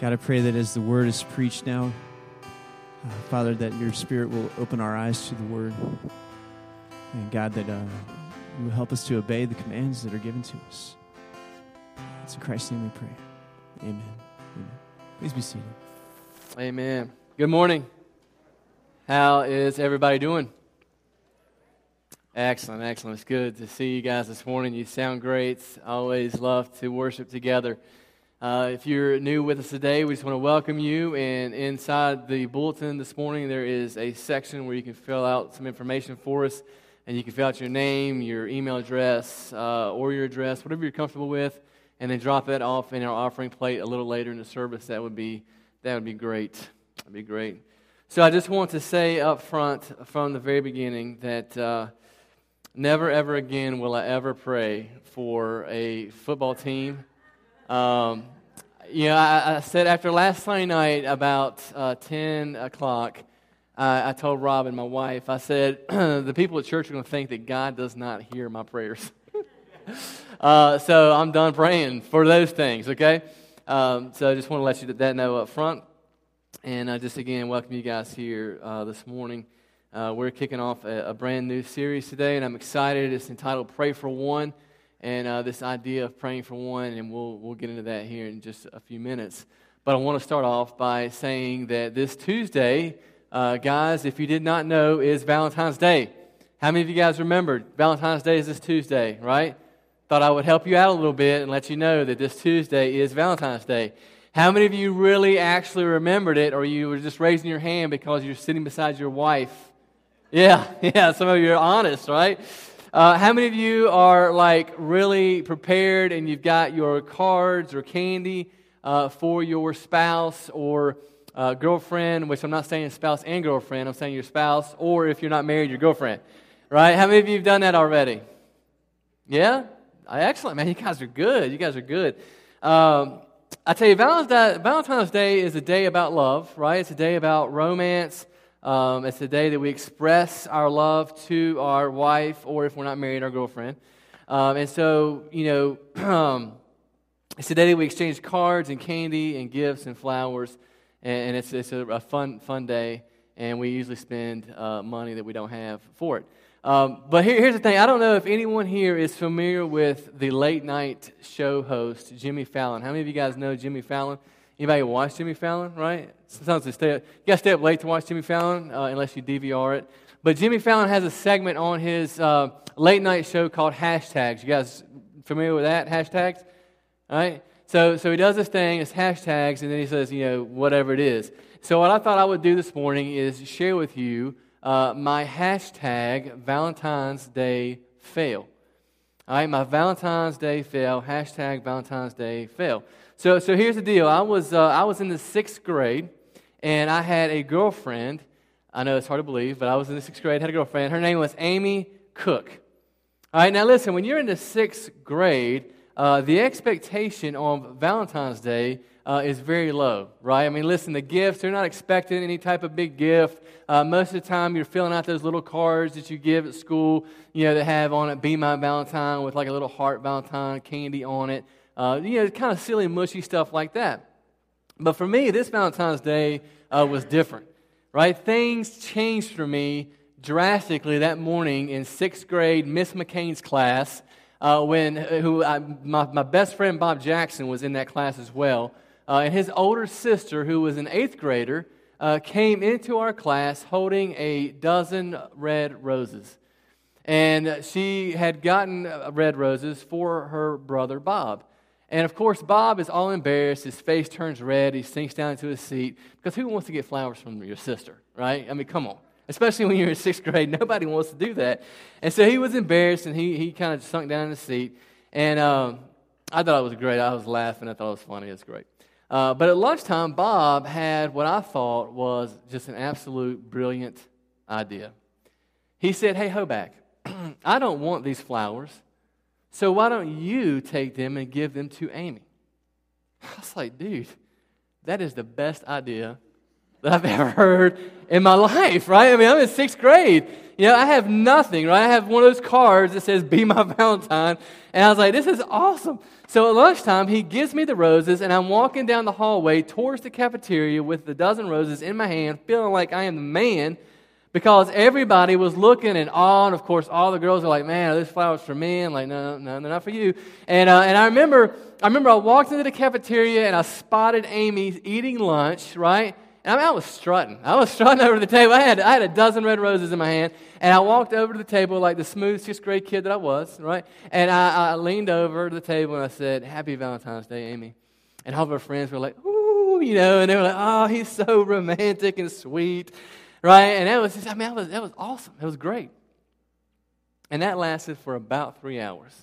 God, I pray that as the Word is preached now, Father, that your Spirit will open our eyes to the Word. And God, that you will help us to obey the commands that are given to us. It's in Christ's name we pray. Amen. Amen. Please be seated. Amen. Good morning. How is everybody doing? Excellent, excellent. It's good to see you guys this morning. You sound great. I always love to worship together. If you're new with us today, we just want to welcome you. And inside the bulletin this morning, there is a section where you can fill out some information for us. And you can fill out your name, your email address, or your address, whatever you're comfortable with. And then drop that off in our offering plate a little later in the service. That would be great. That would be great. So I just want to say up front from the very beginning that never, ever again will I ever pray for a football team. I said after last Sunday night about 10 o'clock, I told Rob and my wife, I said, the people at church are going to think that God does not hear my prayers. So I'm done praying for those things, okay? So I just want to let you that know up front. And I just, again, welcome you guys here this morning. We're kicking off a brand new series today, and I'm excited. It's entitled Pray for One. And this idea of praying for one, and we'll get into that here in just a few minutes. But I want to start off by saying that this Tuesday, guys, if you did not know, is Valentine's Day. How many of you guys remembered? Valentine's Day is this Tuesday, right? Thought I would help you out a little bit and let you know that this Tuesday is Valentine's Day. How many of you really actually remembered it, or you were just raising your hand because you're sitting beside your wife? Yeah, some of you are honest, right? How many of you are like really prepared and you've got your cards or candy for your spouse or girlfriend, which I'm not saying spouse and girlfriend, I'm saying your spouse, or if you're not married, your girlfriend, right? How many of you have done that already? Yeah? Excellent, man. You guys are good. You guys are good. I tell you, Valentine's Day is a day about love, right? It's a day about romance. It's the day that we express our love to our wife, or if we're not married, our girlfriend. And so, you know, it's the day that we exchange cards and candy and gifts and flowers, and it's a fun day, and we usually spend money that we don't have for it. But here's the thing. I don't know if anyone here is familiar with the late-night show host, Jimmy Fallon. How many of you guys know Jimmy Fallon? Anybody watch Jimmy Fallon, right? Sometimes you got to stay up late to watch Jimmy Fallon, unless you DVR it. But Jimmy Fallon has a segment on his late-night show called Hashtags. You guys familiar with that, hashtags? All right? So he does this thing, it's hashtags, and then he says, you know, whatever it is. So what I thought I would do this morning is share with you my hashtag Valentine's Day fail. All right, my Valentine's Day fail, hashtag Valentine's Day fail. So here's the deal. I was in the 6th grade, and I had a girlfriend. I know it's hard to believe, but I was in the 6th grade, had a girlfriend. Her name was Amy Cook. All right, now listen, when you're in the 6th grade, the expectation on Valentine's Day is very low, right? I mean, listen, the gifts, they're not expecting any type of big gift. Most of the time, you're filling out those little cards that you give at school, you know, that have on it, Be My Valentine, with like a little heart Valentine, candy on it. Kind of silly, mushy stuff like that. But for me, this Valentine's Day was different, right? Things changed for me drastically that morning in 6th grade Miss McCain's class, my best friend Bob Jackson was in that class as well. And his older sister, who was an 8th grader, came into our class holding a dozen red roses. And she had gotten red roses for her brother Bob. And, of course, Bob is all embarrassed. His face turns red. He sinks down into his seat. Because who wants to get flowers from your sister, right? I mean, come on. Especially when you're in 6th grade. Nobody wants to do that. And so he was embarrassed, and he kind of sunk down in his seat. And I thought it was great. I was laughing. I thought it was funny. It was great. But at lunchtime, Bob had what I thought was just an absolute brilliant idea. He said, "Hey, Hoback, I don't want these flowers. So why don't you take them and give them to Amy?" I was like, dude, that is the best idea that I've ever heard in my life, right? I mean, I'm in sixth grade. You know, I have nothing, right? I have one of those cards that says, be my Valentine. And I was like, this is awesome. So at lunchtime, he gives me the roses, and I'm walking down the hallway towards the cafeteria with the dozen roses in my hand, feeling like I am the man, because everybody was looking in awe, and of course, all the girls are like, man, are those flowers for me? I'm like, no, they're not for you. And I remember I walked into the cafeteria, and I spotted Amy eating lunch, right? And I was strutting. I was strutting over to the table. I had a dozen red roses in my hand, and I walked over to the table like the smooth sixth grade kid that I was, right? And I leaned over to the table, and I said, Happy Valentine's Day, Amy. And all of our friends were like, ooh, you know, and they were like, oh, he's so romantic and sweet. Right, and that was just, I mean, that was awesome. It was great. And that lasted for about 3 hours.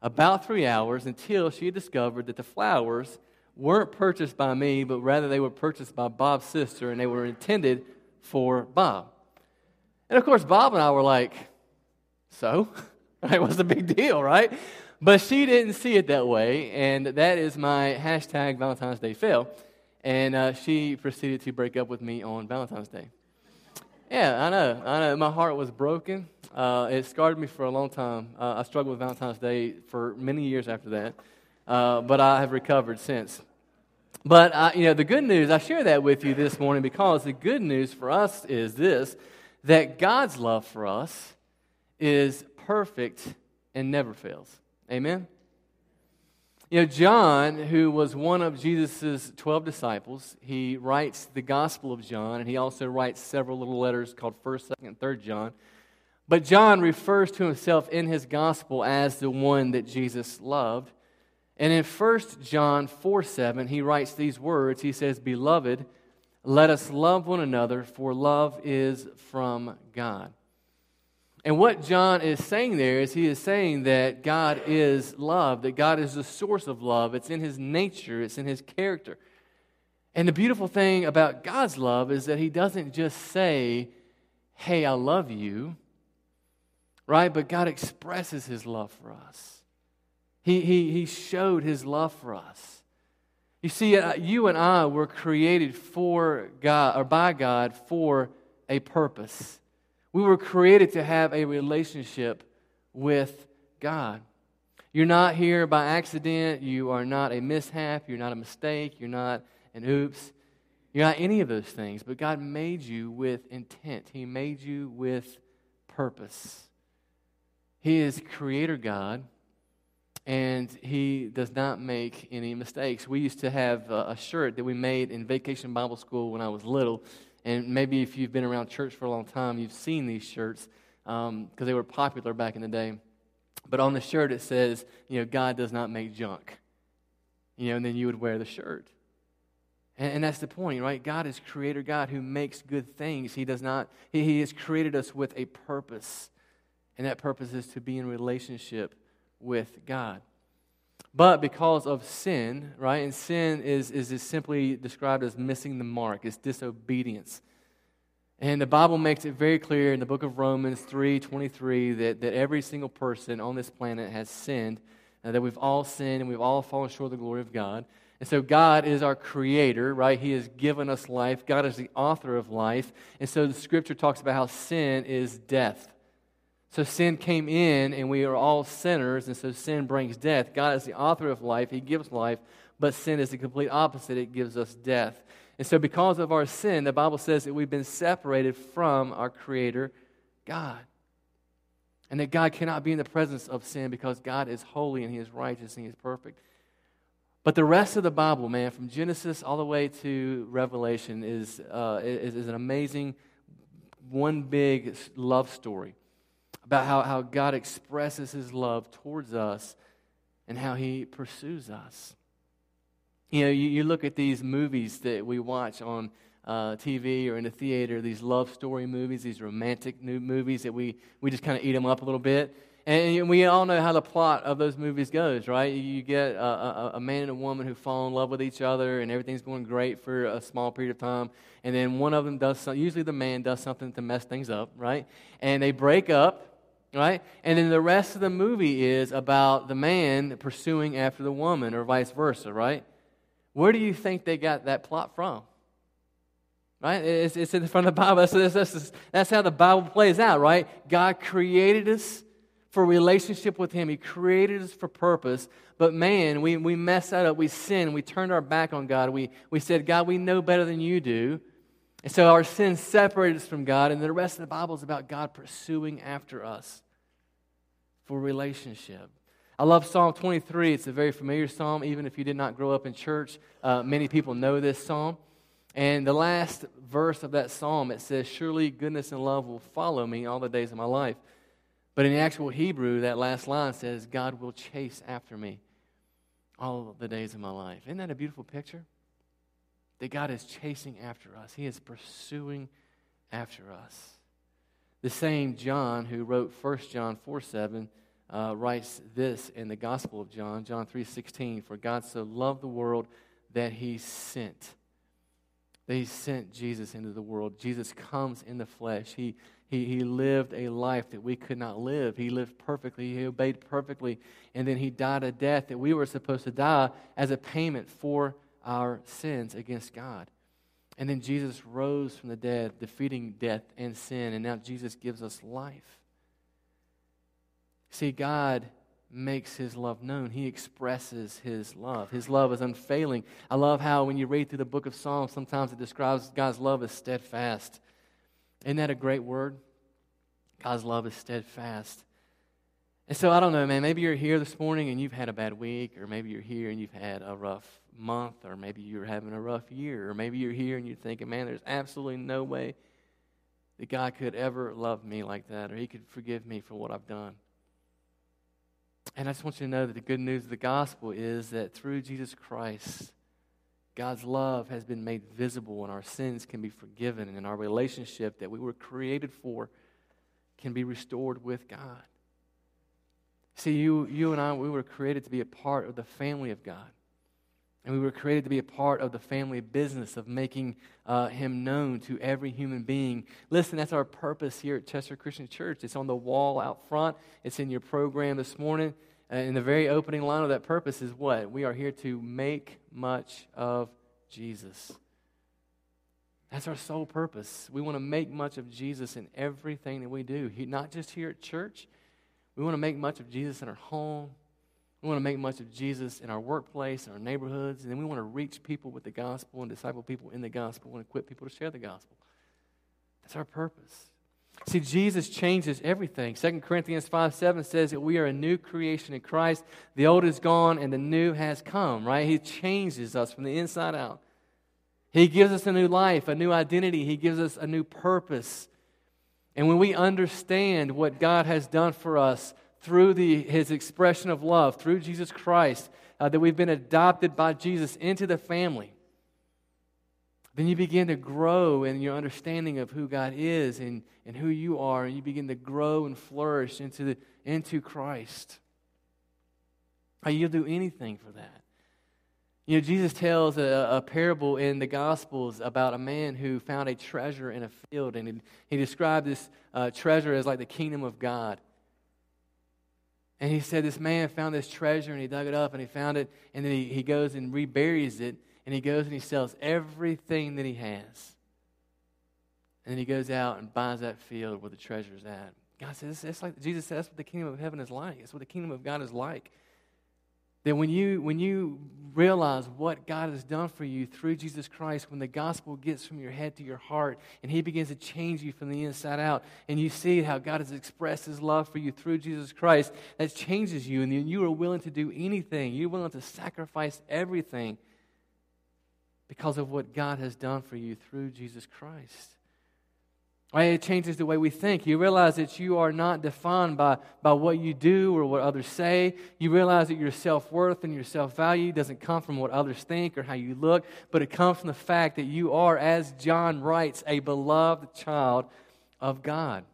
Until she discovered that the flowers weren't purchased by me, but rather they were purchased by Bob's sister, and they were intended for Bob. And of course, Bob and I were like, so? It was a big deal, right? But she didn't see it that way, and that is my hashtag Valentine's Day fail. And she proceeded to break up with me on Valentine's Day. Yeah, I know. My heart was broken. It scarred me for a long time. I struggled with Valentine's Day for many years after that, but I have recovered since. But, you know, the good news, I share that with you this morning because the good news for us is this, that God's love for us is perfect and never fails. Amen? You know, John, who was one of Jesus' 12 disciples, he writes the Gospel of John, and he also writes several little letters called 1st, 2nd, and 3rd John. But John refers to himself in his Gospel as the one that Jesus loved. And in 1 John 4:7, he writes these words. He says, Beloved, let us love one another, for love is from God. And what John is saying there is he is saying that God is love, that God is the source of love. It's in his nature. It's in his character. And the beautiful thing about God's love is that he doesn't just say, hey, I love you, right? But God expresses his love for us. He showed his love for us. You see, you and I were created for God, or by God, for a purpose. We were created to have a relationship with God. You're not here by accident. You are not a mishap. You're not a mistake. You're not an oops. You're not any of those things. But God made you with intent. He made you with purpose. He is Creator God, and He does not make any mistakes. We used to have a shirt that we made in Vacation Bible School when I was little. And maybe if you've been around church for a long time, you've seen these shirts because they were popular back in the day. But on the shirt it says, you know, God does not make junk. You know, and then you would wear the shirt. And that's the point, right? God is Creator God who makes good things. He does not, He has created us with a purpose. And that purpose is to be in relationship with God. But because of sin, right, and sin is simply described as missing the mark. It's disobedience. And the Bible makes it very clear in the book of Romans 3:23 that every single person on this planet has sinned, that we've all sinned and we've all fallen short of the glory of God. And so God is our creator, right? He has given us life. God is the author of life. And so the Scripture talks about how sin is death. So sin came in, and we are all sinners, and so sin brings death. God is the author of life. He gives life, but sin is the complete opposite. It gives us death. And so because of our sin, the Bible says that we've been separated from our Creator, God, and that God cannot be in the presence of sin because God is holy, and He is righteous, and He is perfect. But the rest of the Bible, man, from Genesis all the way to Revelation is an amazing, one big love story about how God expresses His love towards us and how He pursues us. You know, you look at these movies that we watch on TV or in the theater, these love story movies, these romantic new movies that we just kind of eat them up a little bit. And we all know how the plot of those movies goes, right? You get a man and a woman who fall in love with each other, and everything's going great for a small period of time. And then one of them does something, usually the man does something to mess things up, right? And they break up. Right? And then the rest of the movie is about the man pursuing after the woman or vice versa, right? Where do you think they got that plot from? Right? It's in front of the Bible. That's how the Bible plays out, right? God created us for relationship with Him. He created us for purpose. But man, we messed that up. We sinned. We turned our back on God. We said, God, we know better than you do. And so our sin separated us from God. And the rest of the Bible is about God pursuing after us for relationship. I love Psalm 23. It's a very familiar psalm. Even if you did not grow up in church, many people know this psalm. And the last verse of that psalm, it says, surely goodness and love will follow me all the days of my life. But in the actual Hebrew, that last line says, God will chase after me all the days of my life. Isn't that a beautiful picture? That God is chasing after us. He is pursuing after us. The same John who wrote 1 John 4:7 writes this in the Gospel of John, John 3:16, for God so loved the world that He sent. They sent Jesus into the world. Jesus comes in the flesh. He lived a life that we could not live. He lived perfectly. He obeyed perfectly. And then He died a death that we were supposed to die as a payment for our sins against God. And then Jesus rose from the dead, defeating death and sin. And now Jesus gives us life. See, God makes His love known. He expresses His love. His love is unfailing. I love how when you read through the book of Psalms, sometimes it describes God's love as steadfast. Isn't that a great word? God's love is steadfast. And so I don't know, man, maybe you're here this morning and you've had a bad week, or maybe you're here and you've had a rough month, or maybe you're having a rough year, or maybe you're here and you're thinking, man, there's absolutely no way that God could ever love me like that, or He could forgive me for what I've done. And I just want you to know that the good news of the gospel is that through Jesus Christ, God's love has been made visible and our sins can be forgiven and our relationship that we were created for can be restored with God. See, you and I, we were created to be a part of the family of God. And we were created to be a part of the family business of making Him known to every human being. Listen, that's our purpose here at Chester Christian Church. It's on the wall out front. It's in your program this morning. And the very opening line of that purpose is what? We are here to make much of Jesus. That's our sole purpose. We want to make much of Jesus in everything that we do. Not just here at church. We want to make much of Jesus in our home. We want to make much of Jesus in our workplace, in our neighborhoods, and then we want to reach people with the gospel and disciple people in the gospel and equip people to share the gospel. That's our purpose. See, Jesus changes everything. 2 Corinthians 5:7 says that we are a new creation in Christ. The old is gone and the new has come, right? He changes us from the inside out. He gives us a new life, a new identity. He gives us a new purpose. And when we understand what God has done for us, through His expression of love, through Jesus Christ, that we've been adopted by Jesus into the family, then you begin to grow in your understanding of who God is and who you are, and you begin to grow and flourish into Christ. You'll do anything for that. You know, Jesus tells a parable in the Gospels about a man who found a treasure in a field, and he described this treasure as like the kingdom of God. And he said this man found this treasure, and he dug it up, and he found it, and then he goes and reburies it, and he goes and he sells everything that he has. And then he goes out and buys that field where the treasure is at. God says, it's like Jesus said, that's what the kingdom of heaven is like. That's what the kingdom of God is like. That when you realize what God has done for you through Jesus Christ, when the gospel gets from your head to your heart and He begins to change you from the inside out, and you see how God has expressed His love for you through Jesus Christ, that changes you, and then you are willing to do anything. You're willing to sacrifice everything because of what God has done for you through Jesus Christ. It changes the way we think. You realize that you are not defined by what you do or what others say. You realize that your self-worth and your self-value doesn't come from what others think or how you look, but it comes from the fact that you are, as John writes, a beloved child of God.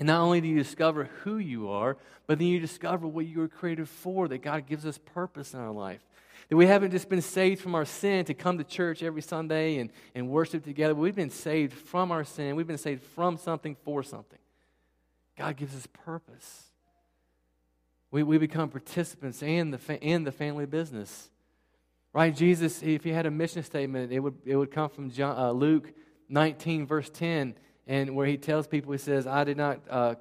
And not only do you discover who you are, but then you discover what you were created for, that God gives us purpose in our life. That we haven't just been saved from our sin to come to church every Sunday and worship together. But we've been saved from our sin. We've been saved from something for something. God gives us purpose. We become participants in the family business. Right? Jesus, if he had a mission statement, it would come from John, Luke 19, verse 10, and where he tells people, he says, I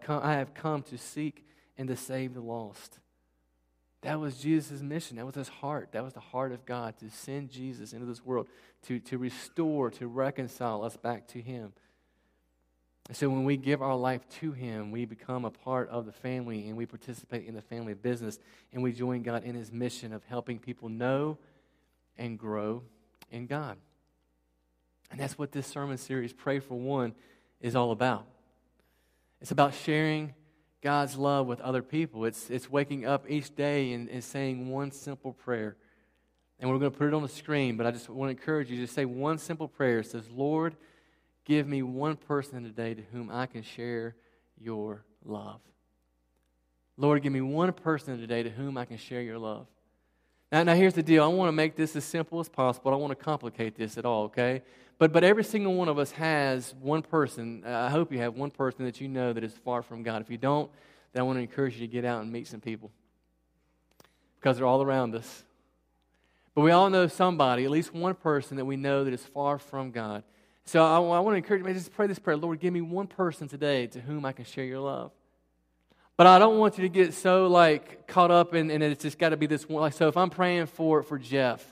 have come to seek and to save the lost. That was Jesus' mission. That was his heart. That was the heart of God, to send Jesus into this world, to restore, to reconcile us back to him. And so when we give our life to him, we become a part of the family, and we participate in the family business, and we join God in his mission of helping people know and grow in God. And that's what this sermon series, Pray for One, is all about. It's about sharing God's love with other people. It's waking up each day and saying one simple prayer. And we're going to put it on the screen, but I just want to encourage you to say one simple prayer. It says, Lord, give me one person today to whom I can share your love. Lord, give me one person today to whom I can share your love. Now here's the deal. I want to make this as simple as possible. I don't want to complicate this at all, okay? But every single one of us has one person. I hope you have one person that you know that is far from God. If you don't, then I want to encourage you to get out and meet some people, because they're all around us. But we all know somebody, at least one person that we know that is far from God. So I want to encourage you, just pray this prayer. Lord, give me one person today to whom I can share your love. But I don't want you to get so caught up in it's just got to be this one. So if I'm praying for Jeff,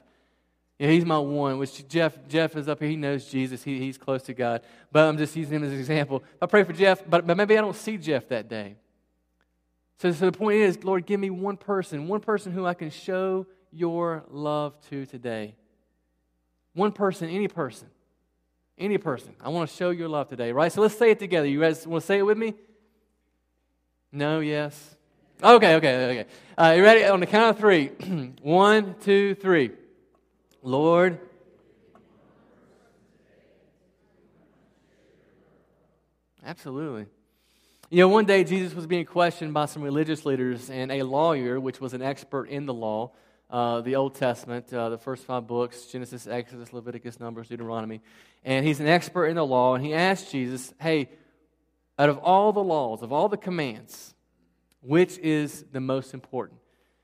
he's my one. Which Jeff is up here. He knows Jesus. He's close to God. But I'm just using him as an example. I pray for Jeff, but maybe I don't see Jeff that day. So the point is, Lord, give me one person who I can show your love to today. One person, any person, any person. I want to show your love today, right? So let's say it together. You guys want to say it with me? No, yes. Okay. You ready? On the count of three. 1, 2, 3. Lord. Absolutely. One day Jesus was being questioned by some religious leaders and a lawyer, which was an expert in the law, the Old Testament, the first 5 books, Genesis, Exodus, Leviticus, Numbers, Deuteronomy. And he's an expert in the law, and he asked Jesus, hey, out of all the laws, of all the commands, which is the most important?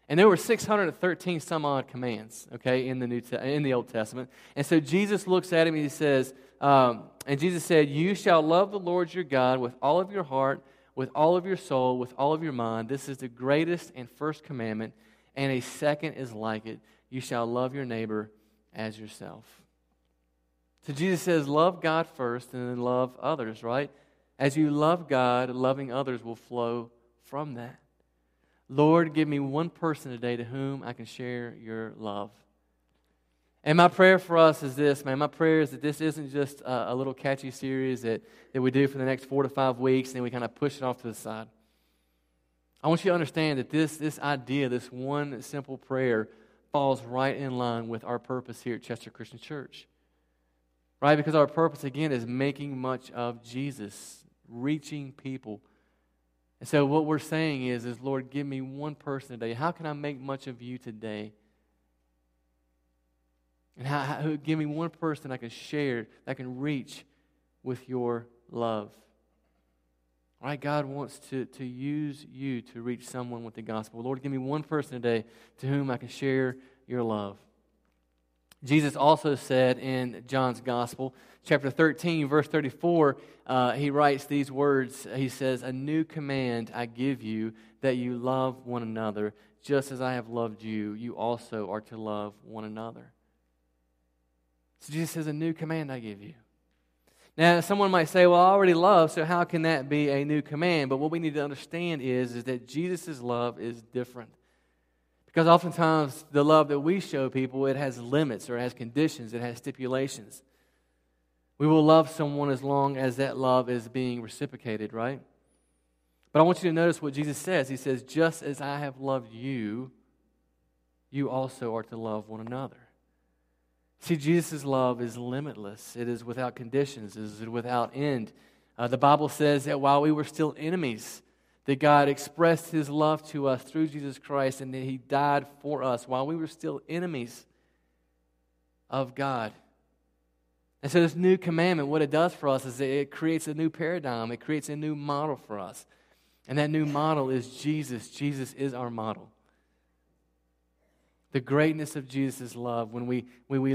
And there were 613 some odd commands, okay, in the Old Testament. And so Jesus looks at him and he says, and Jesus said, you shall love the Lord your God with all of your heart, with all of your soul, with all of your mind. This is the greatest and first commandment, and a second is like it. You shall love your neighbor as yourself. So Jesus says, love God first and then love others, right? As you love God, loving others will flow from that. Lord, give me one person today to whom I can share your love. And my prayer for us is this, man. My prayer is that this isn't just a little catchy series that we do for the next 4 to 5 weeks, and then we kind of push it off to the side. I want you to understand that this idea, this one simple prayer, falls right in line with our purpose here at Chester Christian Church. Right? Because our purpose, again, is making much of Jesus, reaching people. And so what we're saying is Lord, give me one person today. How can I make much of you today? And give me one person I can share, that I can reach with your love. All right, God wants to use you to reach someone with the gospel. Lord, give me one person today to whom I can share your love. Jesus also said in John's Gospel, chapter 13, verse 34, he writes these words. He says, a new command I give you, that you love one another. Just as I have loved you, you also are to love one another. So Jesus says, a new command I give you. Now, someone might say, well, I already love, so how can that be a new command? But what we need to understand is that Jesus' love is different. Because oftentimes the love that we show people, it has limits or it has conditions, it has stipulations. We will love someone as long as that love is being reciprocated, right? But I want you to notice what Jesus says. He says, just as I have loved you, you also are to love one another. See, Jesus' love is limitless. It is without conditions. It is without end. The Bible says that while we were still enemies, that God expressed his love to us through Jesus Christ, and that he died for us while we were still enemies of God. And so this new commandment, what it does for us is it creates a new paradigm. It creates a new model for us. And that new model is Jesus. Jesus is our model. the greatness of Jesus' love, when we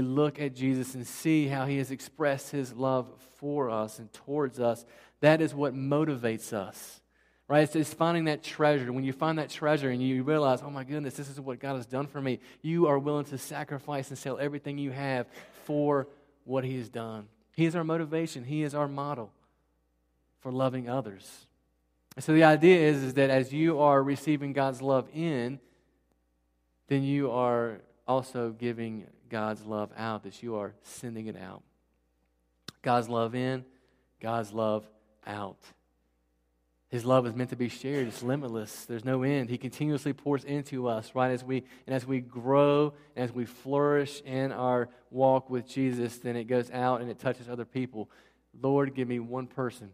look at Jesus and see how he has expressed his love for us and towards us, that is what motivates us, right? It's finding that treasure. When you find that treasure and you realize, oh my goodness, this is what God has done for me, you are willing to sacrifice and sell everything you have for what he has done. He is our motivation. He is our model for loving others. And so the idea is that as you are receiving God's love in, then you are also giving God's love out, that you are sending it out. God's love in, God's love out. His love is meant to be shared. It's limitless. There's no end. He continuously pours into us, right? As we grow, and as we flourish in our walk with Jesus, then it goes out and it touches other people. Lord, give me one person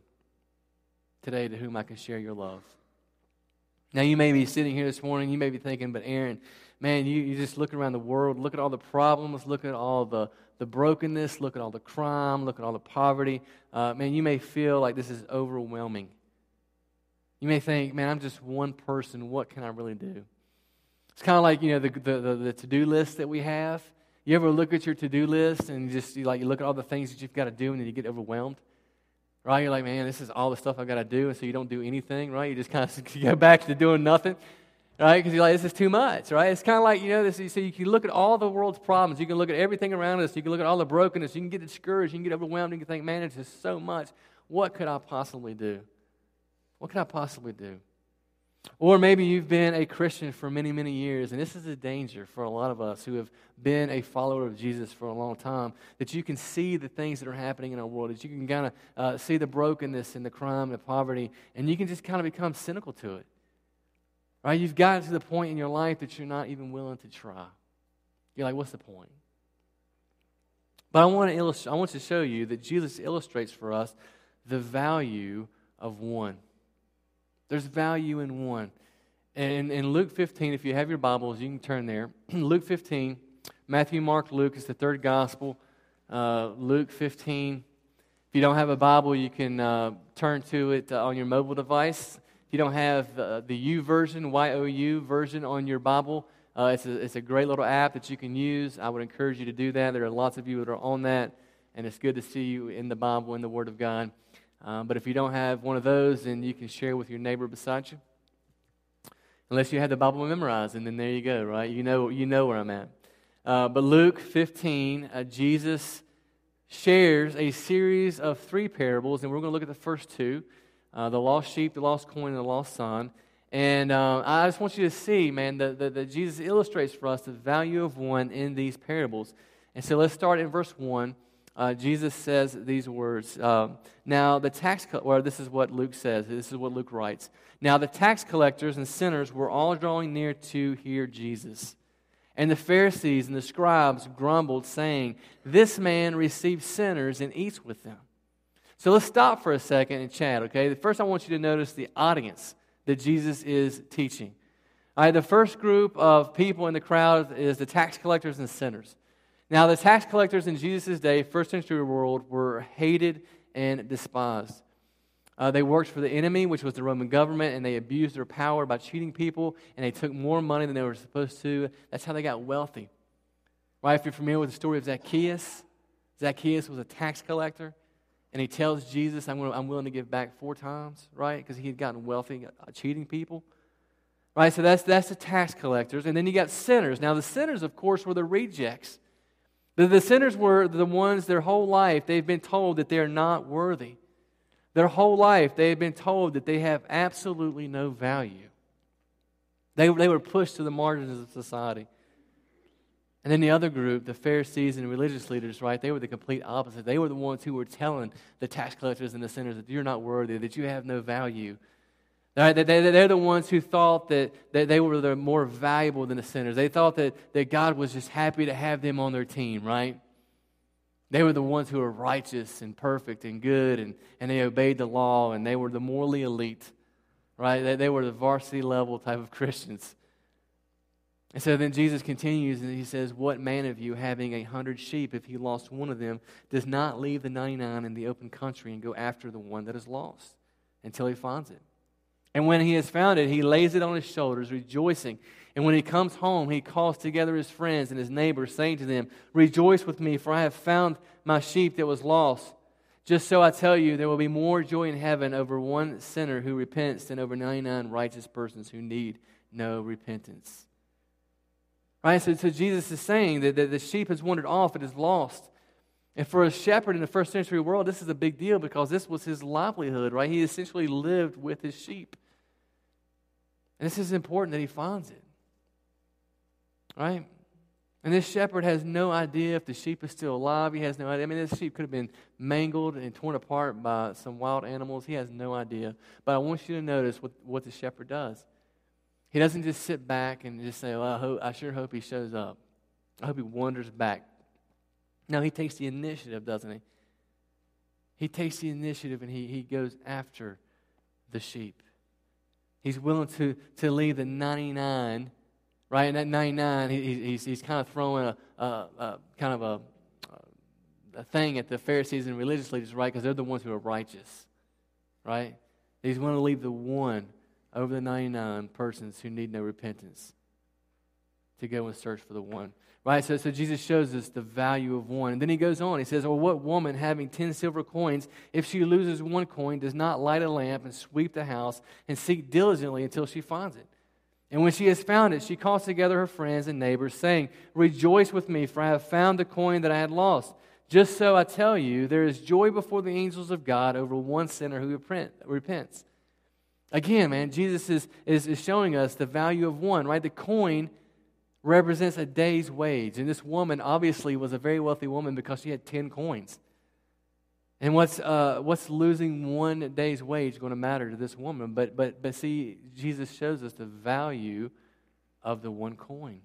today to whom I can share your love. Now, you may be sitting here this morning, you may be thinking, but Aaron, man, you just look around the world, look at all the problems, look at all the brokenness, look at all the crime, look at all the poverty. Man, you may feel like this is overwhelming. You may think, man, I'm just one person, what can I really do? It's kind of like, you know, the to-do list that we have. You ever look at your to-do list and you look at all the things that you've got to do and then you get overwhelmed? Right? You're like, man, this is all the stuff I've got to do, and so you don't do anything, right? You just kind of go back to doing nothing, right? Because you're like, this is too much, right? It's kind of like, you know, this. So you can look at all the world's problems. You can look at everything around us. You can look at all the brokenness. You can get discouraged. You can get overwhelmed. You can think, man, it's just so much. What could I possibly do? What could I possibly do? Or maybe you've been a Christian for many, many years, and this is a danger for a lot of us who have been a follower of Jesus for a long time, that you can see the things that are happening in our world, that you can kind of see the brokenness and the crime and the poverty, and you can just kind of become cynical to it. Right? You've gotten to the point in your life that you're not even willing to try. You're like, what's the point? But I want to show you that Jesus illustrates for us the value of one. There's value in one. And in Luke 15, if you have your Bibles, you can turn there. Luke 15, Matthew, Mark, Luke is the third gospel. Luke 15. If you don't have a Bible, you can turn to it on your mobile device. If you don't have the U version, YOU version on your Bible, it's a great little app that you can use. I would encourage you to do that. There are lots of you that are on that, and it's good to see you in the Bible, in the Word of God. But if you don't have one of those, then you can share with your neighbor beside you. Unless you have the Bible memorized, and then there you go, right? You know where I'm at. But Luke 15, Jesus shares a series of three parables, and we're going to look at the first two, the lost sheep, the lost coin, and the lost son. And I just want you to see, man, that Jesus illustrates for us the value of one in these parables. And so let's start in verse 1. Jesus says these words. Now the tax collectors, well, this is what Luke says. This is what Luke writes. Now the tax collectors and sinners were all drawing near to hear Jesus. And the Pharisees and the scribes grumbled, saying, "This man receives sinners and eats with them." So let's stop for a second and chat, okay? First I want you to notice the audience that Jesus is teaching. All right, the first group of people in the crowd is the tax collectors and sinners. Now, the tax collectors in Jesus' day, first century world, were hated and despised. They worked for the enemy, which was the Roman government, and they abused their power by cheating people, and they took more money than they were supposed to. That's how they got wealthy. Right? If you're familiar with the story of Zacchaeus, Zacchaeus was a tax collector, and he tells Jesus, I'm willing to give back 4 times, right? Because he had gotten wealthy, cheating people. Right? So that's the tax collectors. And then you got sinners. Now, the sinners, of course, were the rejects. The sinners were the ones their whole life they've been told that they're not worthy. Their whole life they've been told that they have absolutely no value. They were pushed to the margins of society. And then the other group, the Pharisees and religious leaders, right, they were the complete opposite. They were the ones who were telling the tax collectors and the sinners that you're not worthy, that you have no value. They're the ones who thought that they were more valuable than the sinners. They thought that God was just happy to have them on their team, right? They were the ones who were righteous and perfect and good, and they obeyed the law, and they were the morally elite, right? They were the varsity level type of Christians. And so then Jesus continues, and he says, "What man of you, having 100 sheep, if he lost one of them, does not leave the 99 in the open country and go after the one that is lost until he finds it? And when he has found it, he lays it on his shoulders, rejoicing. And when he comes home, he calls together his friends and his neighbors, saying to them, "Rejoice with me, for I have found my sheep that was lost." Just so I tell you, there will be more joy in heaven over one sinner who repents than over 99 righteous persons who need no repentance. Right? So Jesus is saying that the sheep has wandered off, it is lost. And for a shepherd in the first century world, this is a big deal because this was his livelihood, right? He essentially lived with his sheep. And this is important that he finds it, right? And this shepherd has no idea if the sheep is still alive. He has no idea. I mean, this sheep could have been mangled and torn apart by some wild animals. He has no idea. But I want you to notice what the shepherd does. He doesn't just sit back and just say, well, I sure hope he shows up. I hope he wanders back. No, he takes the initiative, doesn't he? He takes the initiative and he goes after the sheep. He's willing to leave the 99, right? And that 99, he's kind of throwing a thing at the Pharisees and religious leaders, right? Because they're the ones who are righteous, right? He's willing to leave the one over the 99 persons who need no repentance to go and search for the one. Right, so Jesus shows us the value of one. And then he goes on. He says, "Or what woman having 10 silver coins, if she loses one coin, does not light a lamp and sweep the house and seek diligently until she finds it? And when she has found it, she calls together her friends and neighbors, saying, 'Rejoice with me, for I have found the coin that I had lost.' Just so I tell you, there is joy before the angels of God over one sinner who repents." Again, man, Jesus is showing us the value of one, right? The coin represents a day's wage. And this woman obviously was a very wealthy woman because she had 10 coins. And what's losing one day's wage going to matter to this woman? But see, Jesus shows us the value of the one coin.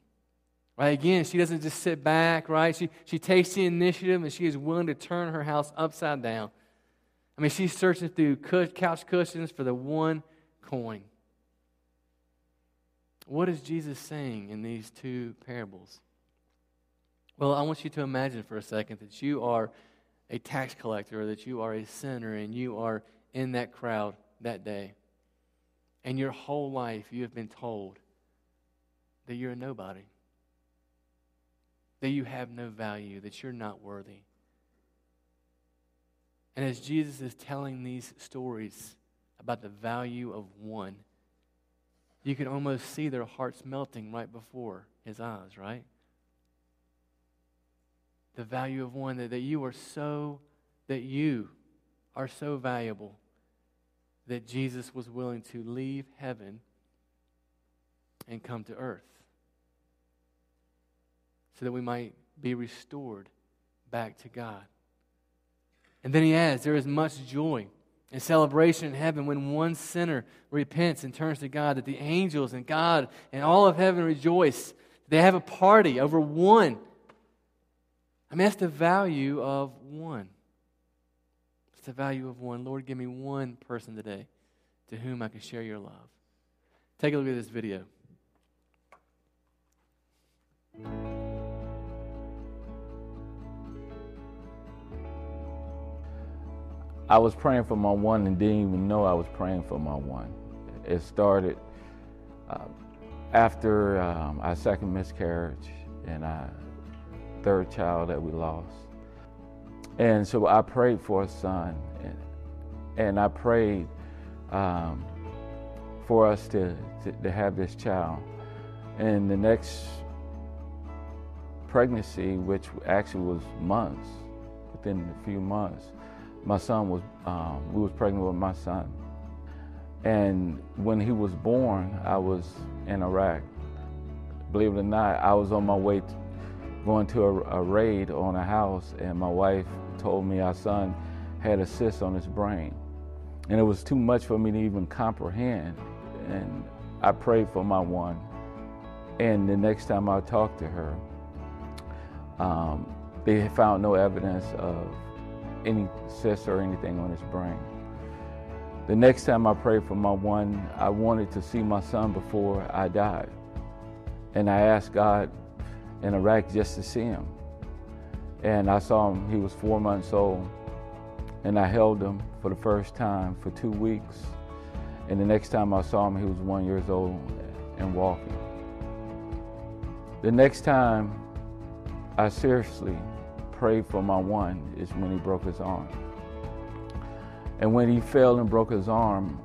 Right? Again, she doesn't just sit back, right? She takes the initiative and she is willing to turn her house upside down. I mean, she's searching through couch cushions for the one coin. What is Jesus saying in these two parables? Well, I want you to imagine for a second that you are a tax collector or that you are a sinner and you are in that crowd that day. And your whole life you have been told that you're a nobody, that you have no value, that you're not worthy. And as Jesus is telling these stories about the value of one, you can almost see their hearts melting right before his eyes, right? The value of one, that you are so valuable that Jesus was willing to leave heaven and come to earth so that we might be restored back to God. And then he adds, there is much joy and celebration in heaven when one sinner repents and turns to God, that the angels and God and all of heaven rejoice. They have a party over one. I mean, that's the value of one. It's the value of one. Lord, give me one person today to whom I can share your love. Take a look at this video. I was praying for my one and didn't even know I was praying for my one. It started after our second miscarriage and our third child that we lost. And so I prayed for a son, and I prayed for us to have this child. And the next pregnancy, which actually was months, within a few months, my son was, we was pregnant with my son. And when he was born, I was in Iraq. Believe it or not, I was on my way going to a raid on a house, and my wife told me our son had a cyst on his brain. And it was too much for me to even comprehend. And I prayed for my one. And the next time I talked to her, they found no evidence of any cyst or anything on his brain. The next time I prayed for my one, I wanted to see my son before I died. And I asked God in Iraq just to see him. And I saw him, he was 4 months old. And I held him for the first time for 2 weeks. And the next time I saw him, he was 1 year old and walking. The next time I seriously prayed for my one is when he broke his arm. And when he fell and broke his arm,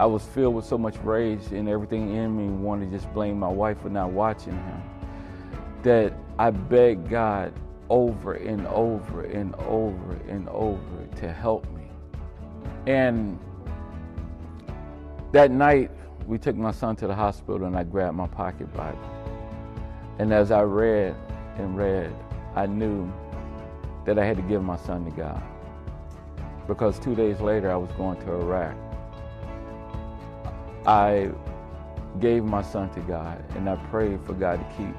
I was filled with so much rage and everything in me wanted to just blame my wife for not watching him, that I begged God over and over and over and over to help me. And that night, we took my son to the hospital and I grabbed my pocket Bible. And as I read and read, I knew that I had to give my son to God, because 2 days later I was going to Iraq. I gave my son to God and I prayed for God to keep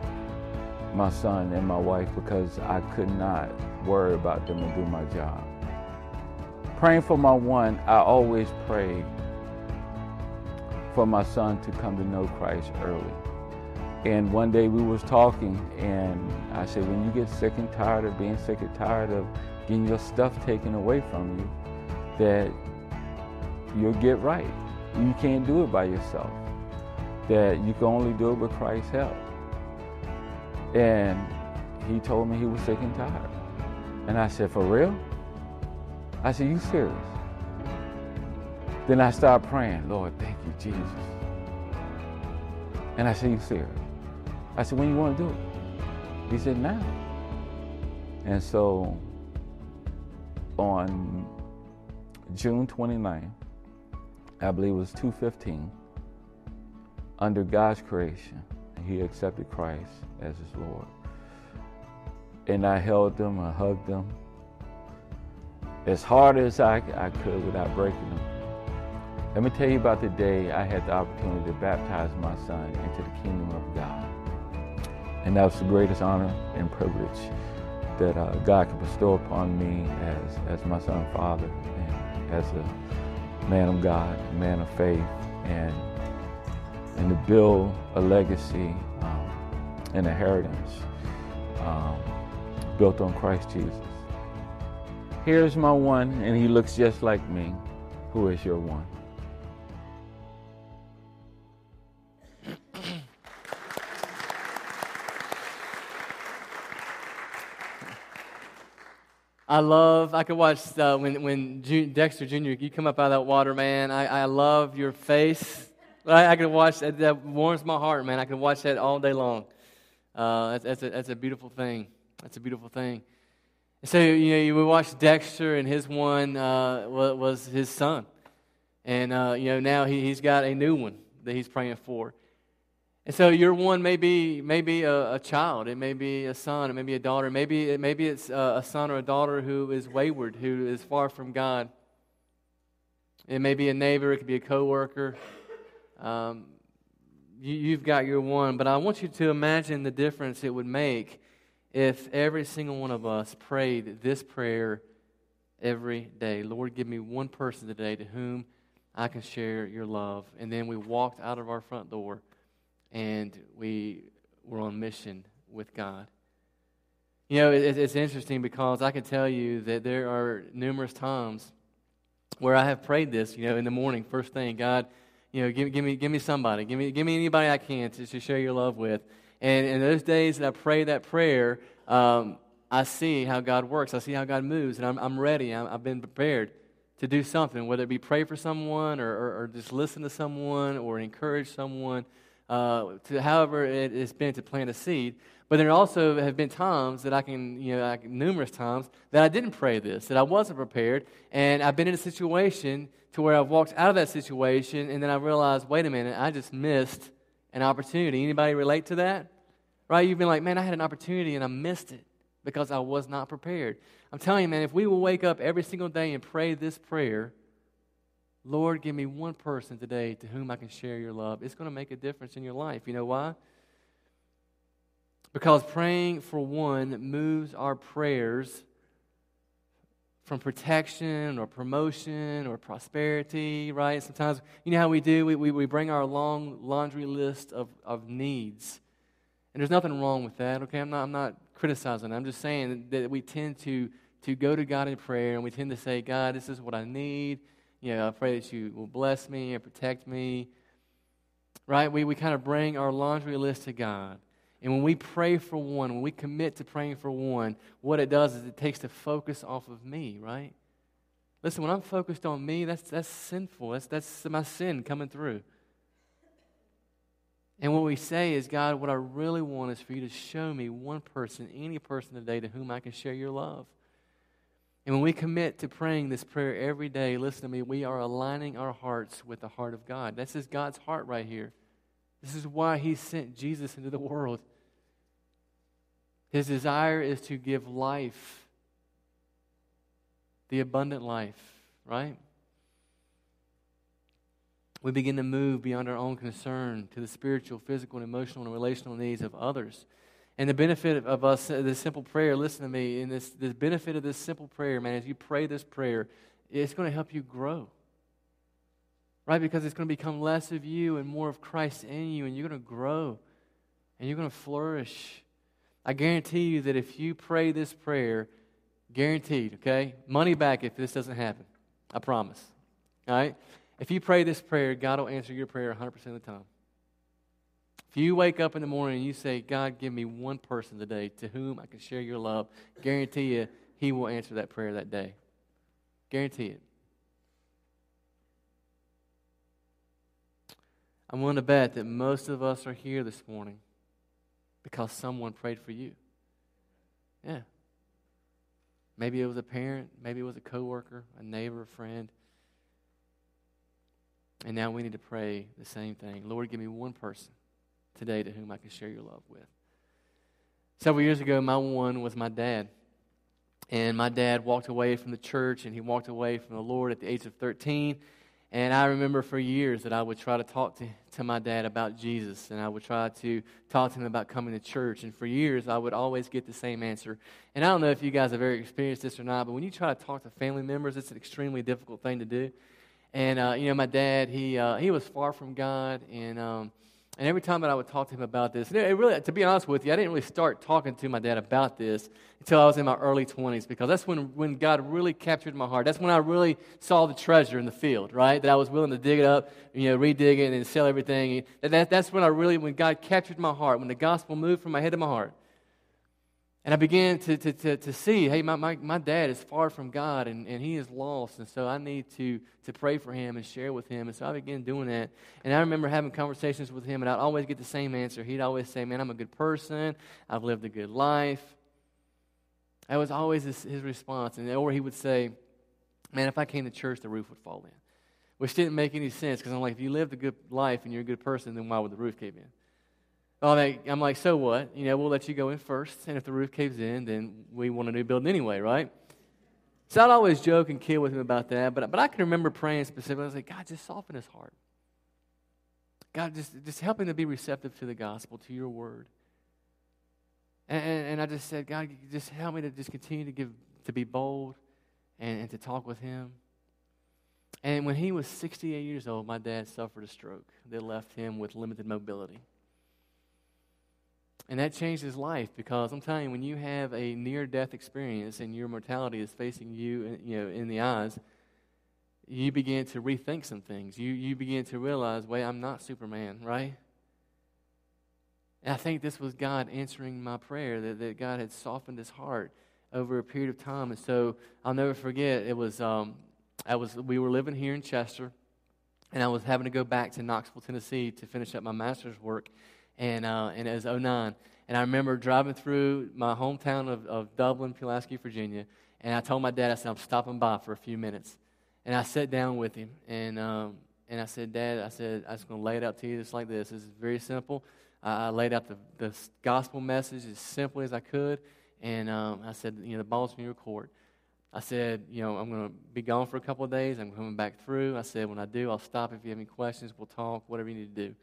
my son and my wife, because I could not worry about them and do my job. Praying for my one, I always prayed for my son to come to know Christ early. And one day we was talking and I said, when you get sick and tired of being sick and tired of getting your stuff taken away from you, that you'll get right. You can't do it by yourself. That you can only do it with Christ's help. And he told me he was sick and tired. And I said, for real? I said, you serious? Then I started praying, Lord, thank you, Jesus. And I said, you serious? I said, when you want to do it? He said, now. And so on June 29th, I believe it was 2:15, under God's creation, he accepted Christ as his Lord. And I held him, I hugged him, as hard as I could without breaking him. Let me tell you about the day I had the opportunity to baptize my son into the kingdom of God. And that was the greatest honor and privilege that God could bestow upon me as my son's father, and as a man of God, a man of faith, and to build a legacy and inheritance built on Christ Jesus. Here's my one, and he looks just like me. Who is your one? I could watch when Dexter Jr., you come up out of that water, man. I love your face. I could watch that. That warms my heart, man. I could watch that all day long. That's a beautiful thing. That's a beautiful thing. So we watched Dexter, and his one was his son, and now he's got a new one that he's praying for. And so your one may be a child. It may be a son. It may be a daughter. Maybe it's a son or a daughter who is wayward, who is far from God. It may be a neighbor. It could be a coworker. You've got your one, but I want you to imagine the difference it would make if every single one of us prayed this prayer every day. Lord, give me one person today to whom I can share your love. And then we walked out of our front door and we were on mission with God. It's interesting, because I can tell you that there are numerous times where I have prayed this, in the morning, first thing, God, give me somebody. Give me anybody I can to share your love with. And in those days that I pray that prayer, I see how God works. I see how God moves, and I'm ready. I've been prepared to do something, whether it be pray for someone or just listen to someone or encourage someone, to however it's been to plant a seed. But there also have been times that numerous times that I didn't pray this, that I wasn't prepared, and I've been in a situation to where I've walked out of that situation, and then I realized, wait a minute, I just missed an opportunity. Anybody relate to that? Right? You've been like, man, I had an opportunity, and I missed it because I was not prepared. I'm telling you, man, if we will wake up every single day and pray this prayer, Lord, give me one person today to whom I can share your love, it's going to make a difference in your life. You know why? Because praying for one moves our prayers from protection or promotion or prosperity, right? Sometimes, you know how we do? We bring our long laundry list of needs. And there's nothing wrong with that, okay? I'm not criticizing. I'm just saying that we tend to go to God in prayer, and we tend to say, God, this is what I need. I pray that you will bless me and protect me, right? We kind of bring our laundry list to God. And when we pray for one, when we commit to praying for one, what it does is it takes the focus off of me, right? Listen, when I'm focused on me, that's sinful. That's my sin coming through. And what we say is, God, what I really want is for you to show me one person, any person today to whom I can share your love. And when we commit to praying this prayer every day, listen to me, we are aligning our hearts with the heart of God. This is God's heart right here. This is why he sent Jesus into the world. His desire is to give life, the abundant life, right? We begin to move beyond our own concern to the spiritual, physical, and emotional, and relational needs of others. And the benefit of us, this simple prayer, listen to me, and the benefit of this simple prayer, man, as you pray this prayer, it's going to help you grow. Right? Because it's going to become less of you and more of Christ in you, and you're going to grow, and you're going to flourish. I guarantee you that if you pray this prayer, guaranteed, okay? Money back if this doesn't happen. I promise. All right? If you pray this prayer, God will answer your prayer 100% of the time. If you wake up in the morning and you say, God, give me one person today to whom I can share your love, guarantee you he will answer that prayer that day. Guarantee it. I'm willing to bet that most of us are here this morning because someone prayed for you. Yeah. Maybe it was a parent, maybe it was a coworker, a neighbor, a friend. And now we need to pray the same thing. Lord, give me one person today to whom I can share your love with. Several years ago, my one was my dad. And my dad walked away from the church, and he walked away from the Lord at the age of 13. And I remember for years that I would try to talk to my dad about Jesus, and I would try to talk to him about coming to church. And for years, I would always get the same answer. And I don't know if you guys have ever experienced this or not, but when you try to talk to family members, it's an extremely difficult thing to do. And, you know, my dad, he was far from God, and every time that I would talk to him about this, and it really, to be honest with you, I didn't really start talking to my dad about this until I was in my early 20s, because that's when God really captured my heart. That's when I really saw the treasure in the field, right, that I was willing to dig it up, you know, redig it and sell everything. That's when I really, when God captured my heart, when the gospel moved from my head to my heart. And I began to see, hey, my dad is far from God, and he is lost, and so I need to pray for him and share with him. And so I began doing that. And I remember having conversations with him, and I'd always get the same answer. He'd always say, man, I'm a good person. I've lived a good life. That was always his response. And or he would say, man, if I came to church, the roof would fall in, which didn't make any sense, because I'm like, if you lived a good life and you're a good person, then why would the roof cave in? I'm like, so what? You know, we'll let you go in first, and if the roof caves in, then we want a new building anyway, right? So I'd always joke and kid with him about that, but I can remember praying specifically. I was like, God, just soften his heart. God, just help him to be receptive to the gospel, to your word. And I just said, God, just help me to just continue to be bold and to talk with him. And when he was 68 years old, my dad suffered a stroke that left him with limited mobility. And that changed his life, because I'm telling you, when you have a near-death experience and your mortality is facing you, you know, in the eyes, you begin to rethink some things. You begin to realize, wait, I'm not Superman, right? And I think this was God answering my prayer, that God had softened his heart over a period of time. And so I'll never forget, it was we were living here in Chester, and I was having to go back to Knoxville, Tennessee to finish up my master's work. And it was 2009, and I remember driving through my hometown of Dublin, Pulaski, Virginia, and I told my dad, I said, I'm stopping by for a few minutes, and I sat down with him, and I said, Dad, I'm just going to lay it out to you just like this. This is very simple. I laid out the gospel message as simply as I could, and I said, you know, the ball's in your court. I said, you know, I'm going to be gone for a couple of days. I'm coming back through. I said, when I do, I'll stop. If you have any questions, we'll talk, whatever you need to do.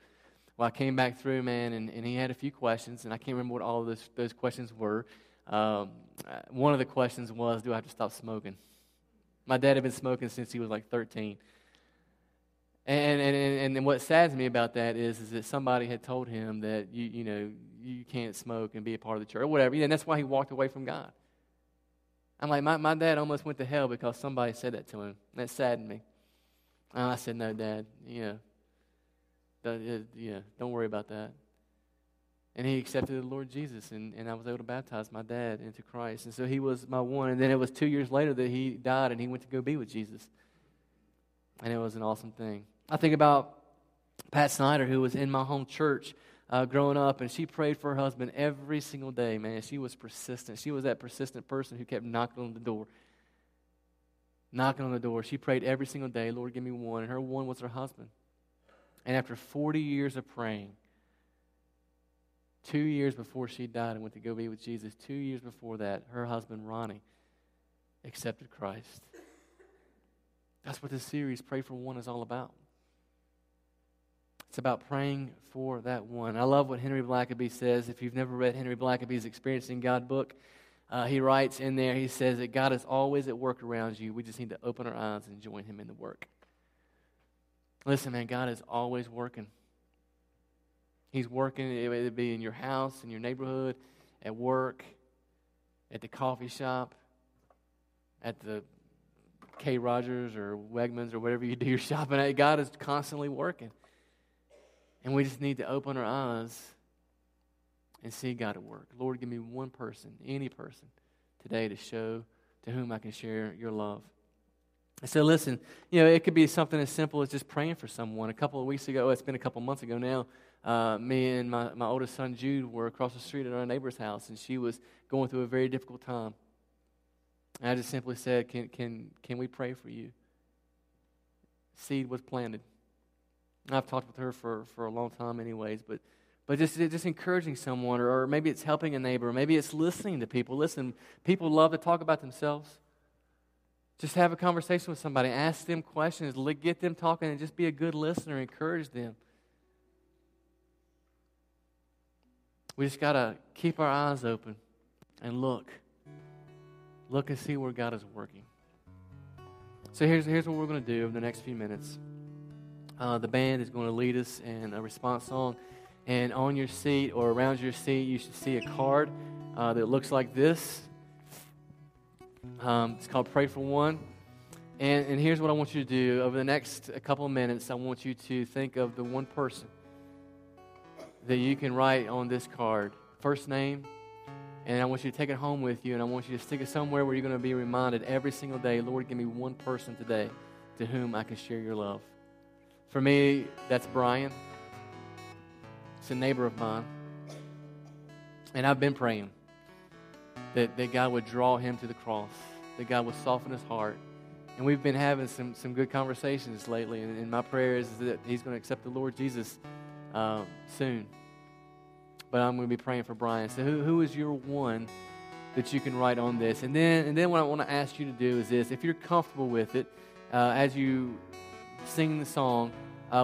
Well, I came back through, man, and he had a few questions, and I can't remember what all of those questions were. One of the questions was, do I have to stop smoking? My dad had been smoking since he was like 13. And what saddens me about that is that somebody had told him that, you know, you can't smoke and be a part of the church or whatever, and that's why he walked away from God. I'm like, my dad almost went to hell because somebody said that to him. That saddened me. And I said, no, Dad, you know. Yeah, don't worry about that. And he accepted the Lord Jesus, and I was able to baptize my dad into Christ. And so he was my one. And then it was 2 years later that he died, and he went to go be with Jesus. And it was an awesome thing. I think about Pat Snyder, who was in my home church growing up, and she prayed for her husband every single day, man. She was persistent. She was that persistent person who kept knocking on the door. Knocking on the door. She prayed every single day, Lord, give me one. And her one was her husband. And after 40 years of praying, 2 years before she died and went to go be with Jesus, 2 years before that, her husband, Ronnie, accepted Christ. That's what this series, Pray for One, is all about. It's about praying for that one. I love what Henry Blackaby says. If you've never read Henry Blackaby's Experiencing God book, he writes in there, he says that God is always at work around you. We just need to open our eyes and join him in the work. Listen, man, God is always working. He's working, it'll be in your house, in your neighborhood, at work, at the coffee shop, at the K. Rogers or Wegman's or whatever you do your shopping at. God is constantly working. And we just need to open our eyes and see God at work. Lord, give me one person, any person, today to show to whom I can share your love. I said, listen, you know, it could be something as simple as just praying for someone. A couple of weeks ago, it's been a couple months ago now, me and my oldest son Jude were across the street at our neighbor's house, and she was going through a very difficult time. And I just simply said, can we pray for you? Seed was planted. I've talked with her for a long time anyways, but just encouraging someone, or maybe it's helping a neighbor, or maybe it's listening to people. Listen, people love to talk about themselves. Just have a conversation with somebody, ask them questions, get them talking, and just be a good listener, encourage them. We just got to keep our eyes open and look. Look and see where God is working. So here's what we're going to do over the next few minutes. The band is going to lead us in a response song. And on your seat or around your seat, you should see a card that looks like this. It's called Pray for One. And here's what I want you to do. Over the next couple of minutes, I want you to think of the one person that you can write on this card, first name, and I want you to take it home with you, and I want you to stick it somewhere where you're going to be reminded every single day, Lord, give me one person today to whom I can share your love. For me, that's Brian. It's a neighbor of mine, and I've been praying that God would draw him to the cross, that God would soften his heart, and we've been having some good conversations lately, and my prayer is that he's going to accept the Lord Jesus soon. But I'm going to be praying for Brian. So who is your one that you can write on this? And then what I want to ask you to do is this. If you're comfortable with it, as you sing the song,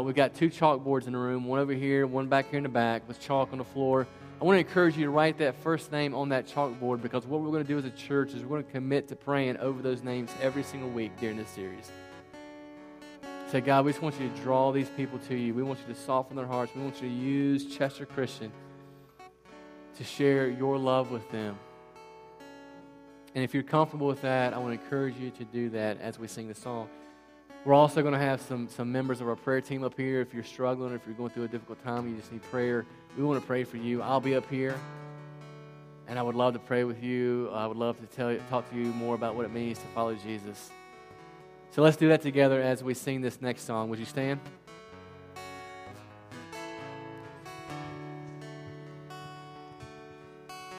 we've got two chalkboards in the room, one over here, one back here in the back with chalk on the floor. I want to encourage you to write that first name on that chalkboard, because what we're going to do as a church is we're going to commit to praying over those names every single week during this series. Say, God, we just want you to draw these people to you. We want you to soften their hearts. We want you to use Chester Christian to share your love with them. And if you're comfortable with that, I want to encourage you to do that as we sing the song. We're also going to have some members of our prayer team up here. If you're struggling, if you're going through a difficult time, you just need prayer, we want to pray for you. I'll be up here, and I would love to pray with you. I would love to talk to you more about what it means to follow Jesus. So let's do that together as we sing this next song. Would you stand?